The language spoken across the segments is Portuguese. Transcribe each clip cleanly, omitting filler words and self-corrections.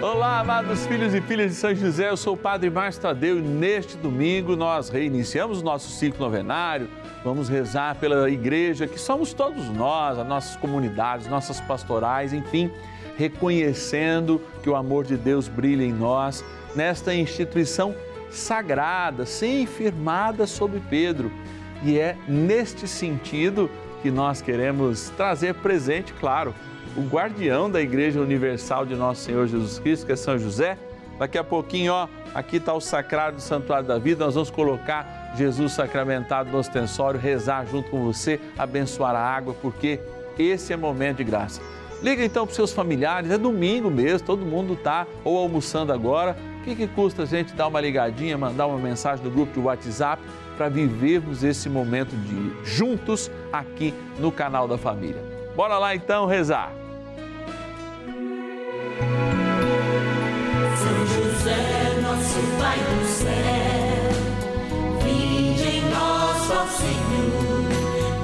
Olá, amados filhos e filhas de São José, eu sou o Padre Márcio Tadeu e neste domingo nós reiniciamos o nosso ciclo novenário, vamos rezar pela igreja que somos todos nós, as nossas comunidades, nossas pastorais, enfim, reconhecendo que o amor de Deus brilha em nós, nesta instituição sagrada, sim, firmada sobre Pedro. E é neste sentido que nós queremos trazer presente, claro, o guardião da Igreja Universal de Nosso Senhor Jesus Cristo, que é São José. Daqui a pouquinho, ó, aqui está o sacrário do Santuário da Vida, nós vamos colocar Jesus sacramentado no ostensório, rezar junto com você, abençoar a água, porque esse é momento de graça. Liga então para os seus familiares, é domingo mesmo, todo mundo está ou almoçando agora. O que custa a gente dar uma ligadinha, mandar uma mensagem no grupo de WhatsApp para vivermos esse momento de juntos aqui no canal da família? Bora lá então rezar! São José, nosso Pai do céu, vinde em nós, ó Senhor,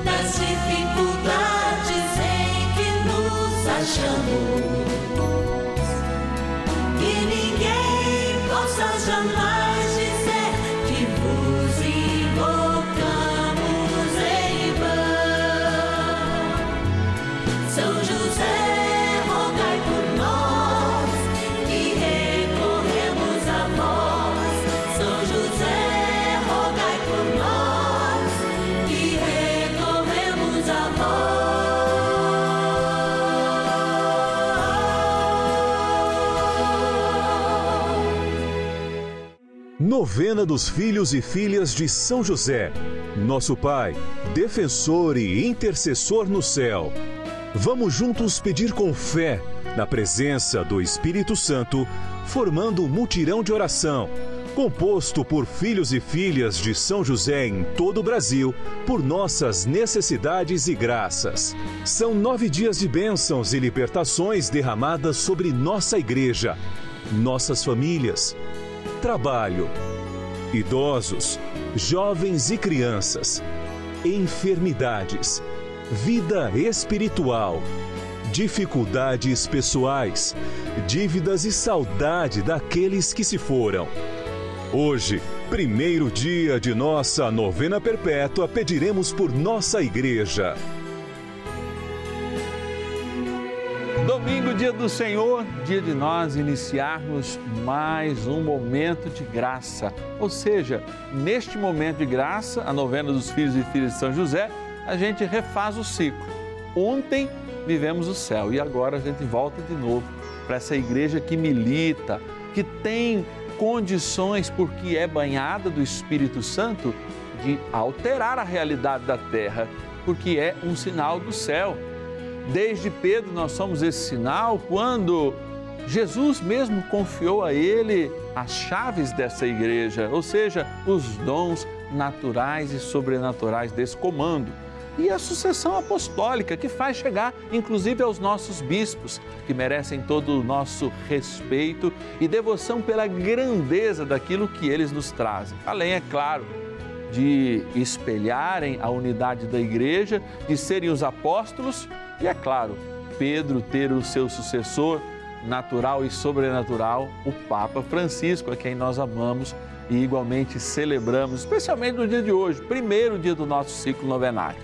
nas dificuldades em que nos achamos, que ninguém possa jamais dizer que vos invocamos em vão. São José, Novena dos Filhos e Filhas de São José, nosso Pai, defensor e intercessor no céu. Vamos juntos pedir com fé, na presença do Espírito Santo, formando um mutirão de oração, composto por filhos e filhas de São José em todo o Brasil, por nossas necessidades e graças. São 9 dias de bênçãos e libertações derramadas sobre nossa igreja, nossas famílias, trabalho, idosos, jovens e crianças, enfermidades, vida espiritual, dificuldades pessoais, dívidas e saudade daqueles que se foram. Hoje, primeiro dia de nossa novena perpétua, pediremos por nossa igreja. Domingo, dia do Senhor, dia de nós iniciarmos mais um momento de graça. Ou seja, neste momento de graça, a novena dos Filhos e Filhas de São José, a gente refaz o ciclo. Ontem vivemos o céu e agora a gente volta de novo para essa igreja que milita, que tem condições, porque é banhada do Espírito Santo, de alterar a realidade da terra, porque é um sinal do céu. Desde Pedro nós somos esse sinal, quando Jesus mesmo confiou a ele as chaves dessa igreja, ou seja, os dons naturais e sobrenaturais desse comando. E a sucessão apostólica que faz chegar inclusive aos nossos bispos, que merecem todo o nosso respeito e devoção pela grandeza daquilo que eles nos trazem. Além, é claro, de espelharem a unidade da igreja, de serem os apóstolos e, é claro, Pedro ter o seu sucessor natural e sobrenatural, o Papa Francisco, a quem nós amamos e igualmente celebramos, especialmente no dia de hoje, primeiro dia do nosso ciclo novenário.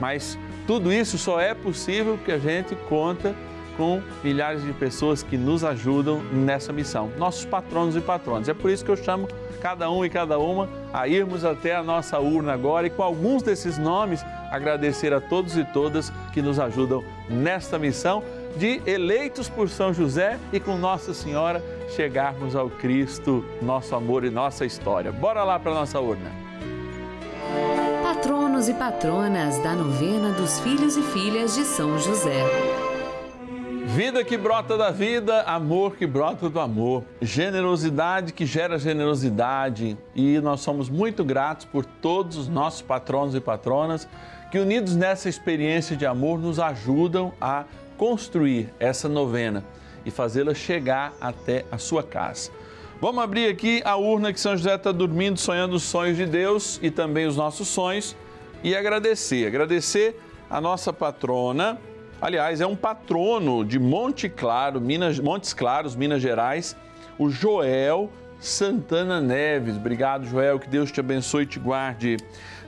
Mas tudo isso só é possível porque a gente conta com milhares de pessoas que nos ajudam nessa missão, nossos patronos e patronas. É por isso que eu chamo cada um e cada uma a irmos até a nossa urna agora e, com alguns desses nomes, agradecer a todos e todas que nos ajudam nesta missão de, eleitos por São José e com Nossa Senhora, chegarmos ao Cristo, nosso amor e nossa história. Bora lá para a nossa urna. Patronos e patronas da novena dos Filhos e Filhas de São José. Vida que brota da vida, amor que brota do amor, generosidade que gera generosidade, e nós somos muito gratos por todos os nossos patronos e patronas que, unidos nessa experiência de amor, nos ajudam a construir essa novena e fazê-la chegar até a sua casa. Vamos abrir aqui a urna que São José está dormindo, sonhando os sonhos de Deus e também os nossos sonhos, e agradecer a nossa patrona, Aliás, é um patrono de Montes Claros, Minas Gerais, o Joel Santana Neves. Obrigado, Joel, que Deus te abençoe e te guarde.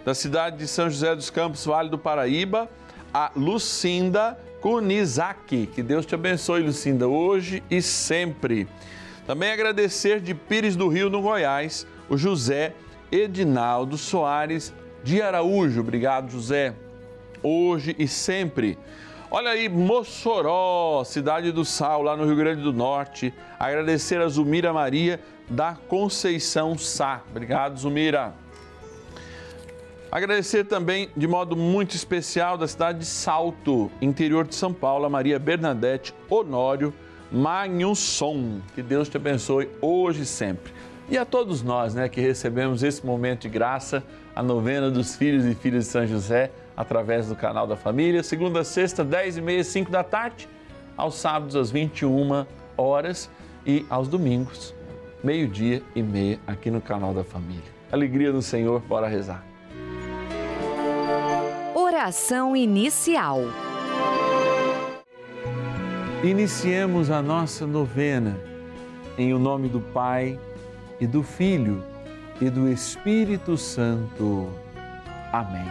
Da cidade de São José dos Campos, Vale do Paraíba, a Lucinda Kunizaki. Que Deus te abençoe, Lucinda, hoje e sempre. Também agradecer de Pires do Rio, no Goiás, o José Edinaldo Soares de Araújo. Obrigado, José, hoje e sempre. Olha aí, Mossoró, cidade do Sal, lá no Rio Grande do Norte. Agradecer a Zumira Maria da Conceição Sá. Obrigado, Zumira. Agradecer também, de modo muito especial, da cidade de Salto, interior de São Paulo, a Maria Bernadette Honório Magnusson. Que Deus te abençoe hoje e sempre. E a todos nós, né, que recebemos esse momento de graça, a novena dos filhos e filhas de São José, através do canal da família, segunda a sexta, 10h30, 5 da tarde, aos sábados, às 21 horas e aos domingos, 12h30, aqui no canal da família. Alegria no Senhor, bora rezar. Oração inicial. Iniciemos a nossa novena em o nome do Pai e do Filho e do Espírito Santo. Amém.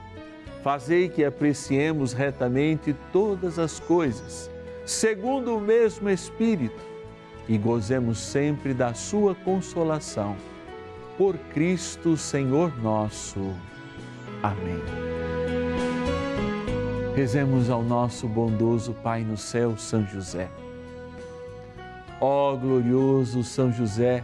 fazei que apreciemos retamente todas as coisas, segundo o mesmo Espírito, e gozemos sempre da sua consolação. Por Cristo, Senhor nosso. Amém. Rezemos ao nosso bondoso Pai no céu, São José. Ó glorioso São José,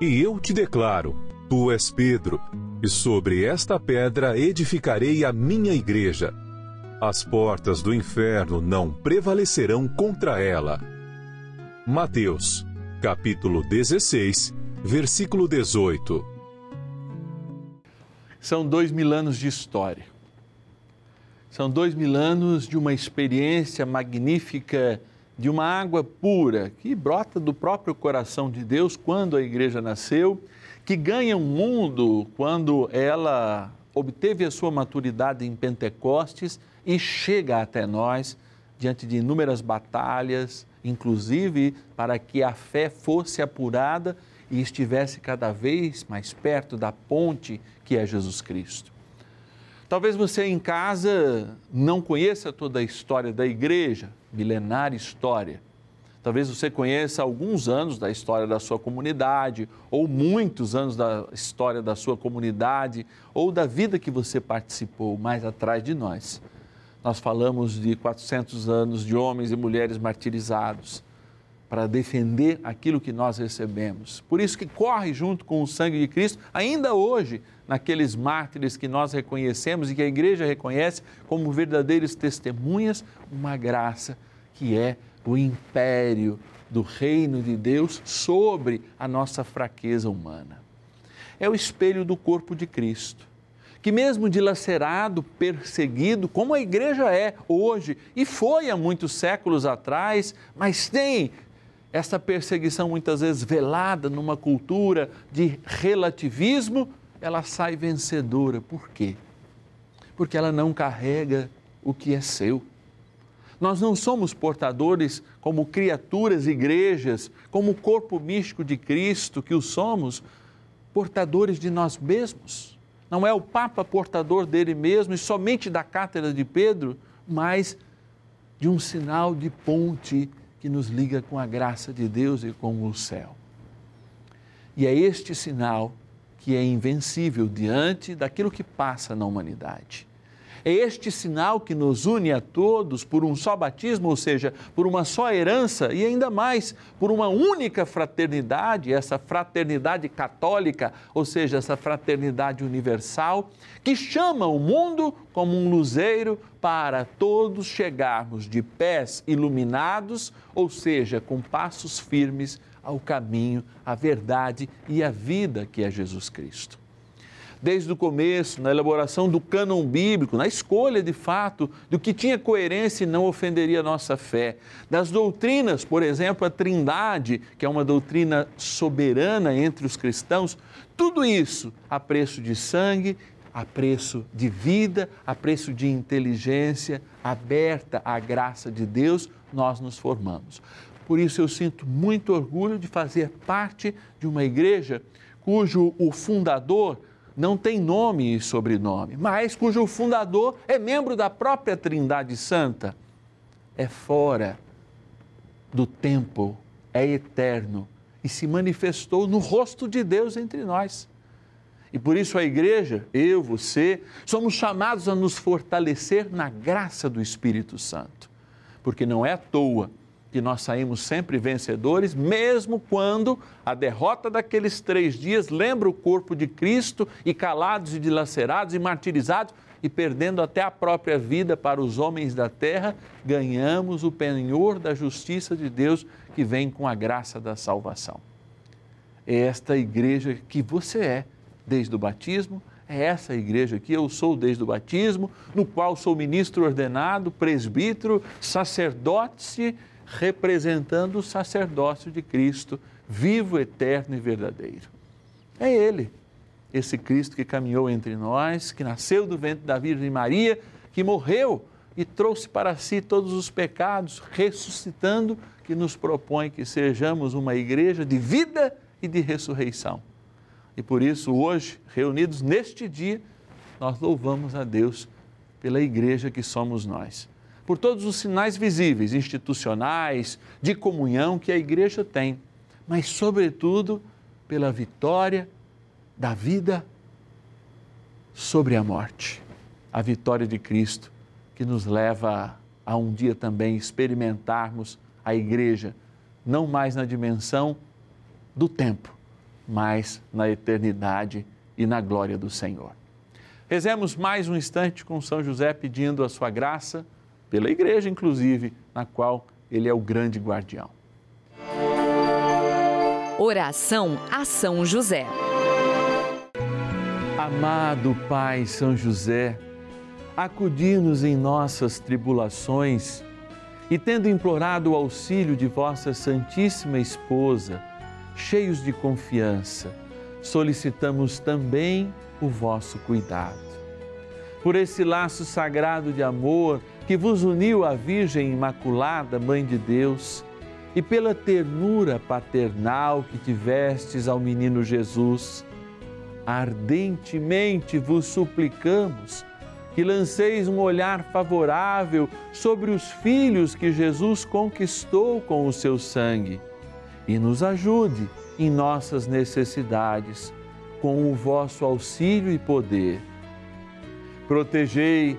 E eu te declaro, tu és Pedro, e sobre esta pedra edificarei a minha igreja. As portas do inferno não prevalecerão contra ela. Mateus, capítulo 16, versículo 18. São 2000 anos de história. São 2000 anos de uma experiência magnífica, de uma água pura que brota do próprio coração de Deus quando a igreja nasceu, que ganha o mundo quando ela obteve a sua maturidade em Pentecostes e chega até nós diante de inúmeras batalhas, inclusive para que a fé fosse apurada e estivesse cada vez mais perto da ponte que é Jesus Cristo. Talvez você em casa não conheça toda a história da igreja, milenária história. Talvez você conheça alguns anos da história da sua comunidade, ou muitos anos da história da sua comunidade, ou da vida que você participou mais atrás de nós. Nós falamos de 400 anos de homens e mulheres martirizados, para defender aquilo que nós recebemos. Por isso que corre junto com o sangue de Cristo, ainda hoje, naqueles mártires que nós reconhecemos e que a Igreja reconhece como verdadeiros testemunhas, uma graça que é o império do reino de Deus sobre a nossa fraqueza humana. É o espelho do corpo de Cristo, que mesmo dilacerado, perseguido, como a Igreja é hoje e foi há muitos séculos atrás, mas tem essa perseguição muitas vezes velada numa cultura de relativismo, ela sai vencedora. Por quê? Porque ela não carrega o que é seu. Nós não somos portadores como criaturas, igrejas, como o corpo místico de Cristo que o somos, portadores de nós mesmos. Não é o Papa portador dele mesmo e somente da cátedra de Pedro, mas de um sinal de ponte que nos liga com a graça de Deus e com o céu. E é este sinal que é invencível diante daquilo que passa na humanidade. É este sinal que nos une a todos por um só batismo, ou seja, por uma só herança e ainda mais por uma única fraternidade, essa fraternidade católica, ou seja, essa fraternidade universal, que chama o mundo como um luzeiro para todos chegarmos de pés iluminados, ou seja, com passos firmes ao caminho, à verdade e à vida que é Jesus Cristo. Desde o começo, na elaboração do cânon bíblico, na escolha, de fato, do que tinha coerência e não ofenderia a nossa fé. Das doutrinas, por exemplo, a Trindade, que é uma doutrina soberana entre os cristãos, tudo isso a preço de sangue, a preço de vida, a preço de inteligência, aberta à graça de Deus, nós nos formamos. Por isso, eu sinto muito orgulho de fazer parte de uma igreja cujo o fundador não tem nome e sobrenome, mas cujo fundador é membro da própria Trindade Santa. É fora do tempo, é eterno e se manifestou no rosto de Deus entre nós. E por isso a Igreja, eu, você, somos chamados a nos fortalecer na graça do Espírito Santo, porque não é à toa que nós saímos sempre vencedores, mesmo quando a derrota daqueles 3 dias lembra o corpo de Cristo, e calados e dilacerados e martirizados, e perdendo até a própria vida para os homens da terra, ganhamos o penhor da justiça de Deus que vem com a graça da salvação. É esta igreja que você é desde o batismo, é essa igreja que eu sou desde o batismo, no qual sou ministro ordenado, presbítero, sacerdote, representando o sacerdócio de Cristo, vivo, eterno e verdadeiro. É Ele, esse Cristo que caminhou entre nós, que nasceu do ventre da Virgem Maria, que morreu e trouxe para si todos os pecados, ressuscitando, que nos propõe que sejamos uma igreja de vida e de ressurreição. E por isso, hoje, reunidos neste dia, nós louvamos a Deus pela igreja que somos nós, por todos os sinais visíveis, institucionais, de comunhão que a Igreja tem, mas, sobretudo, pela vitória da vida sobre a morte. A vitória de Cristo, que nos leva a um dia também experimentarmos a Igreja, não mais na dimensão do tempo, mas na eternidade e na glória do Senhor. Rezemos mais um instante com São José, pedindo a sua graça, pela igreja, inclusive, na qual ele é o grande guardião. Oração a São José. Amado Pai São José, acudi-nos em nossas tribulações e, tendo implorado o auxílio de vossa Santíssima Esposa, cheios de confiança, solicitamos também o vosso cuidado. Por esse laço sagrado de amor, que vos uniu à Virgem Imaculada, Mãe de Deus, e pela ternura paternal que tivestes ao menino Jesus, ardentemente vos suplicamos que lanceis um olhar favorável sobre os filhos que Jesus conquistou com o seu sangue e nos ajude em nossas necessidades com o vosso auxílio e poder. Protegei,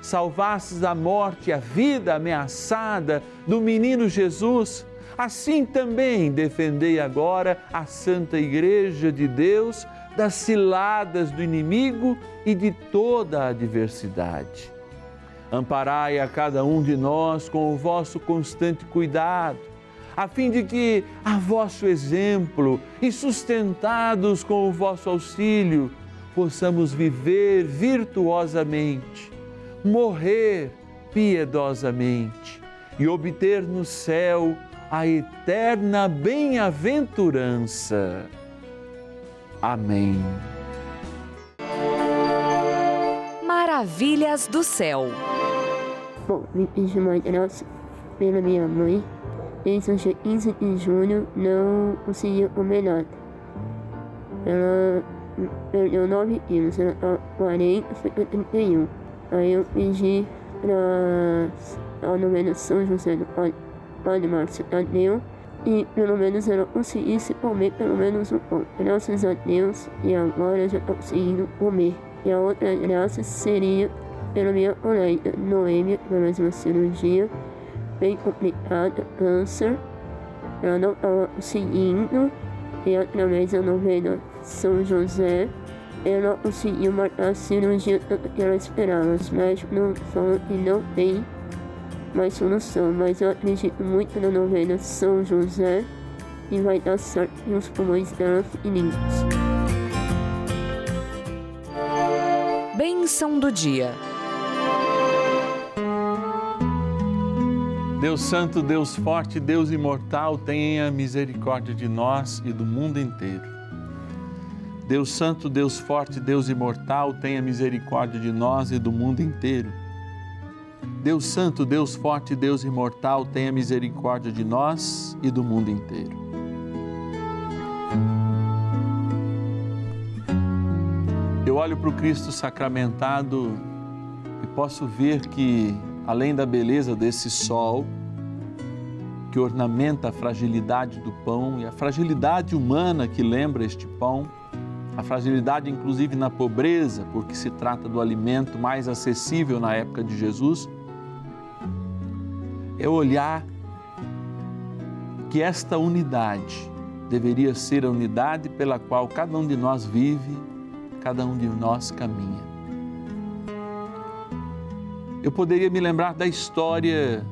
salvastes da morte a vida ameaçada do menino Jesus, assim também defendei agora a Santa Igreja de Deus das ciladas do inimigo e de toda a adversidade. Amparai a cada um de nós com o vosso constante cuidado, a fim de que, a vosso exemplo e sustentados com o vosso auxílio, possamos viver virtuosamente, morrer piedosamente e obter no céu a eterna bem-aventurança. Amém. Maravilhas do céu. Bom, me pedi mãe nossa pela minha mãe. Em São José, em junho, não conseguiu o melhor. Ela perdeu 9 quilos, ela estava 40, foi 31. Aí eu pedi para ao menos São José do Padre Márcio Tadeu, e pelo menos ela conseguisse comer pelo menos um pão. Graças a Deus, e agora já estou conseguindo comer. E a outra graça seria pela minha colega Noemi, pela mesma cirurgia, bem complicada, câncer. Ela não estava conseguindo, e através da novena São José, ela conseguiu marcar a cirurgia que ela esperava. Os médicos não falam que não tem mais solução, mas eu acredito muito na novena São José e vai dar sorte e os pulmões dela fininhos. Bênção do dia. Deus Santo, Deus Forte, Deus Imortal, tenha misericórdia de nós e do mundo inteiro. Deus Santo, Deus Forte, Deus Imortal, tenha misericórdia de nós e do mundo inteiro. Deus Santo, Deus Forte, Deus Imortal, tenha misericórdia de nós e do mundo inteiro. Eu olho para o Cristo sacramentado e posso ver que, além da beleza desse sol, que ornamenta a fragilidade do pão e a fragilidade humana que lembra este pão, a fragilidade inclusive na pobreza, porque se trata do alimento mais acessível na época de Jesus, é olhar que esta unidade deveria ser a unidade pela qual cada um de nós vive, cada um de nós caminha. Eu poderia me lembrar da história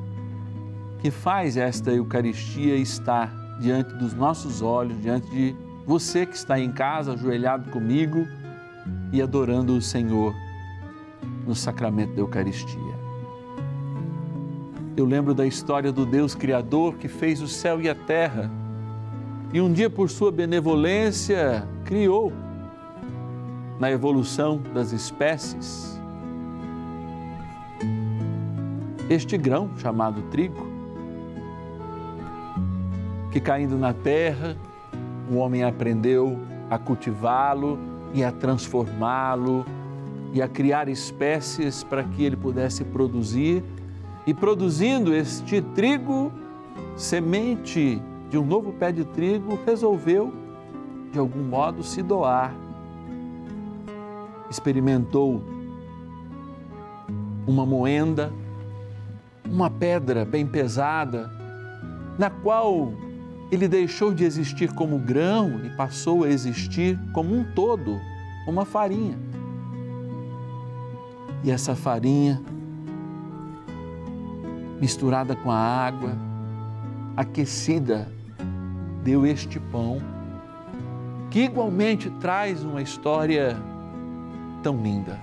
que faz esta Eucaristia estar diante dos nossos olhos, diante de você que está em casa, ajoelhado comigo e adorando o Senhor no sacramento da Eucaristia. Eu lembro da história do Deus Criador que fez o céu e a terra e um dia, por sua benevolência, criou na evolução das espécies este grão chamado trigo, que caindo na terra, o homem aprendeu a cultivá-lo e a transformá-lo e a criar espécies para que ele pudesse produzir. E produzindo este trigo, semente de um novo pé de trigo, resolveu, de algum modo, se doar. Experimentou uma moenda, uma pedra bem pesada, na qual ele deixou de existir como grão e passou a existir como um todo, uma farinha. E essa farinha, misturada com a água, aquecida, deu este pão, que igualmente traz uma história tão linda.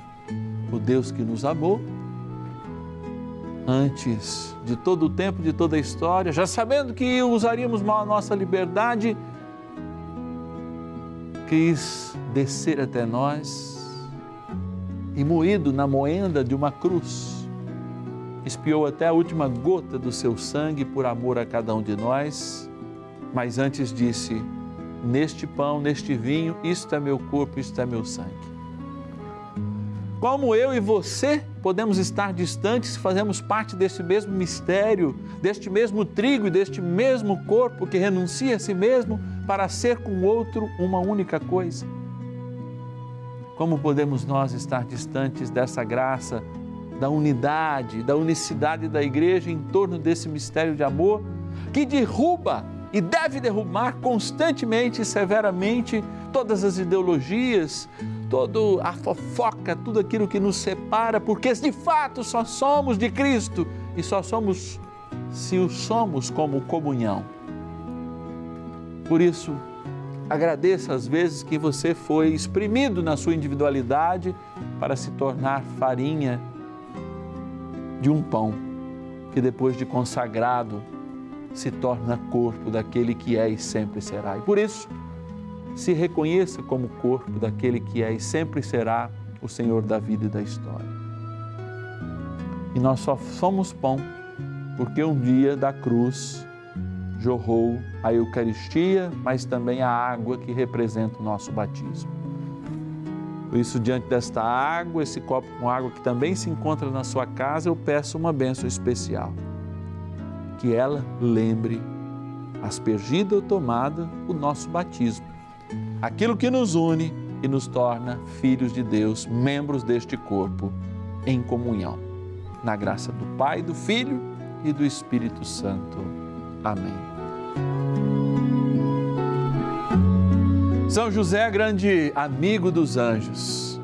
O Deus que nos amou, antes de todo o tempo, de toda a história, já sabendo que usaríamos mal a nossa liberdade, quis descer até nós e, moído na moenda de uma cruz, espiou até a última gota do seu sangue por amor a cada um de nós, mas antes disse: neste pão, neste vinho, isto é meu corpo, isto é meu sangue. Como eu e você podemos estar distantes se fazemos parte desse mesmo mistério, deste mesmo trigo e deste mesmo corpo que renuncia a si mesmo para ser com o outro uma única coisa? Como podemos nós estar distantes dessa graça, da unidade, da unicidade da Igreja em torno desse mistério de amor que derruba e deve derrubar constantemente e severamente todas as ideologias, toda a fofoca, tudo aquilo que nos separa, porque de fato só somos de Cristo e só somos se o somos como comunhão. Por isso, agradeça as vezes que você foi espremido na sua individualidade para se tornar farinha de um pão que depois de consagrado se torna corpo daquele que é e sempre será. E por isso, se reconheça como corpo daquele que é e sempre será o Senhor da vida e da história. E nós só somos pão porque um dia da cruz jorrou a Eucaristia, mas também a água que representa o nosso batismo. Por isso, diante desta água, esse copo com água que também se encontra na sua casa, eu peço uma bênção especial. Que ela lembre, aspergida ou tomada, o nosso batismo. Aquilo que nos une e nos torna filhos de Deus, membros deste corpo, em comunhão. Na graça do Pai, do Filho e do Espírito Santo. Amém. São José, grande amigo dos anjos,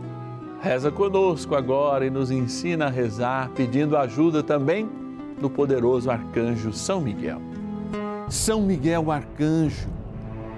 reza conosco agora e nos ensina a rezar, pedindo ajuda também do poderoso arcanjo São Miguel. São Miguel, arcanjo,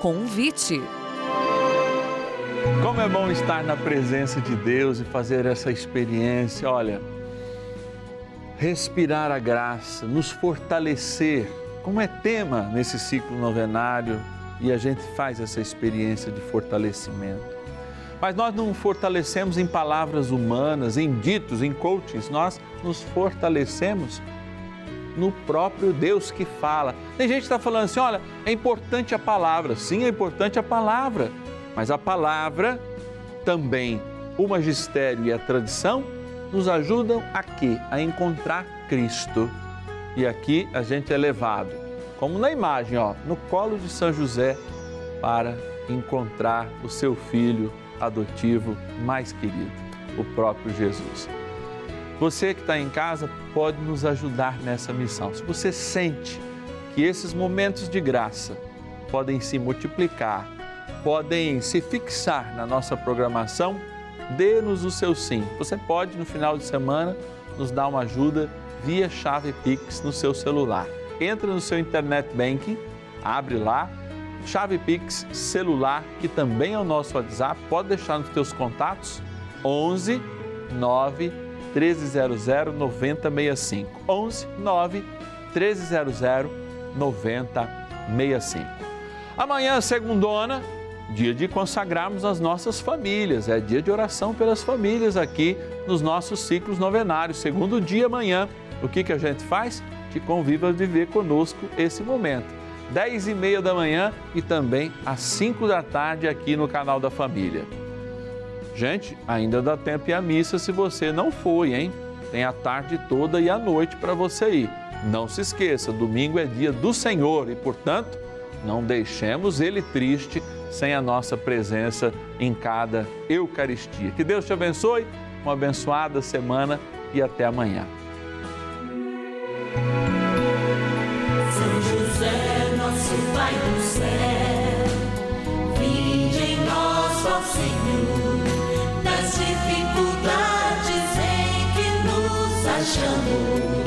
Convite. Como é bom estar na presença de Deus e fazer essa experiência, olha, respirar a graça, nos fortalecer, como é tema nesse ciclo novenário, e a gente faz essa experiência de fortalecimento. Mas nós não fortalecemos em palavras humanas, em ditos, em coachings, nós nos fortalecemos no próprio Deus que fala. Tem gente que está falando assim, olha, é importante a palavra. Sim, é importante a palavra, mas a palavra também, o magistério e a tradição nos ajudam a quê? A encontrar Cristo. E aqui a gente é levado, como na imagem, ó, no colo de São José, para encontrar o seu filho adotivo mais querido, o próprio Jesus. Você que está em casa pode nos ajudar nessa missão. Se você sente que esses momentos de graça podem se multiplicar, podem se fixar na nossa programação, dê-nos o seu sim. Você pode, no final de semana, nos dar uma ajuda via chave Pix no seu celular. Entra no seu Internet Banking, abre lá, chave Pix celular, que também é o nosso WhatsApp, pode deixar nos teus contatos, 11 9 1300 9065, 11 9 1300 9065. Amanhã, segundona, dia de consagrarmos as nossas famílias, é dia de oração pelas famílias aqui nos nossos ciclos novenários. Segundo dia, amanhã, o que a gente faz? Te convido a viver conosco esse momento. 10h30 da manhã e também às 5 da tarde aqui no Canal da Família. Gente, ainda dá tempo ir à missa se você não foi, hein? Tem a tarde toda e a noite para você ir. Não se esqueça, domingo é dia do Senhor e, portanto, não deixemos Ele triste sem a nossa presença em cada Eucaristia. Que Deus te abençoe, uma abençoada semana e até amanhã. Pai do céu, vinde em nós, ó Senhor, nas dificuldades em que nos achamos.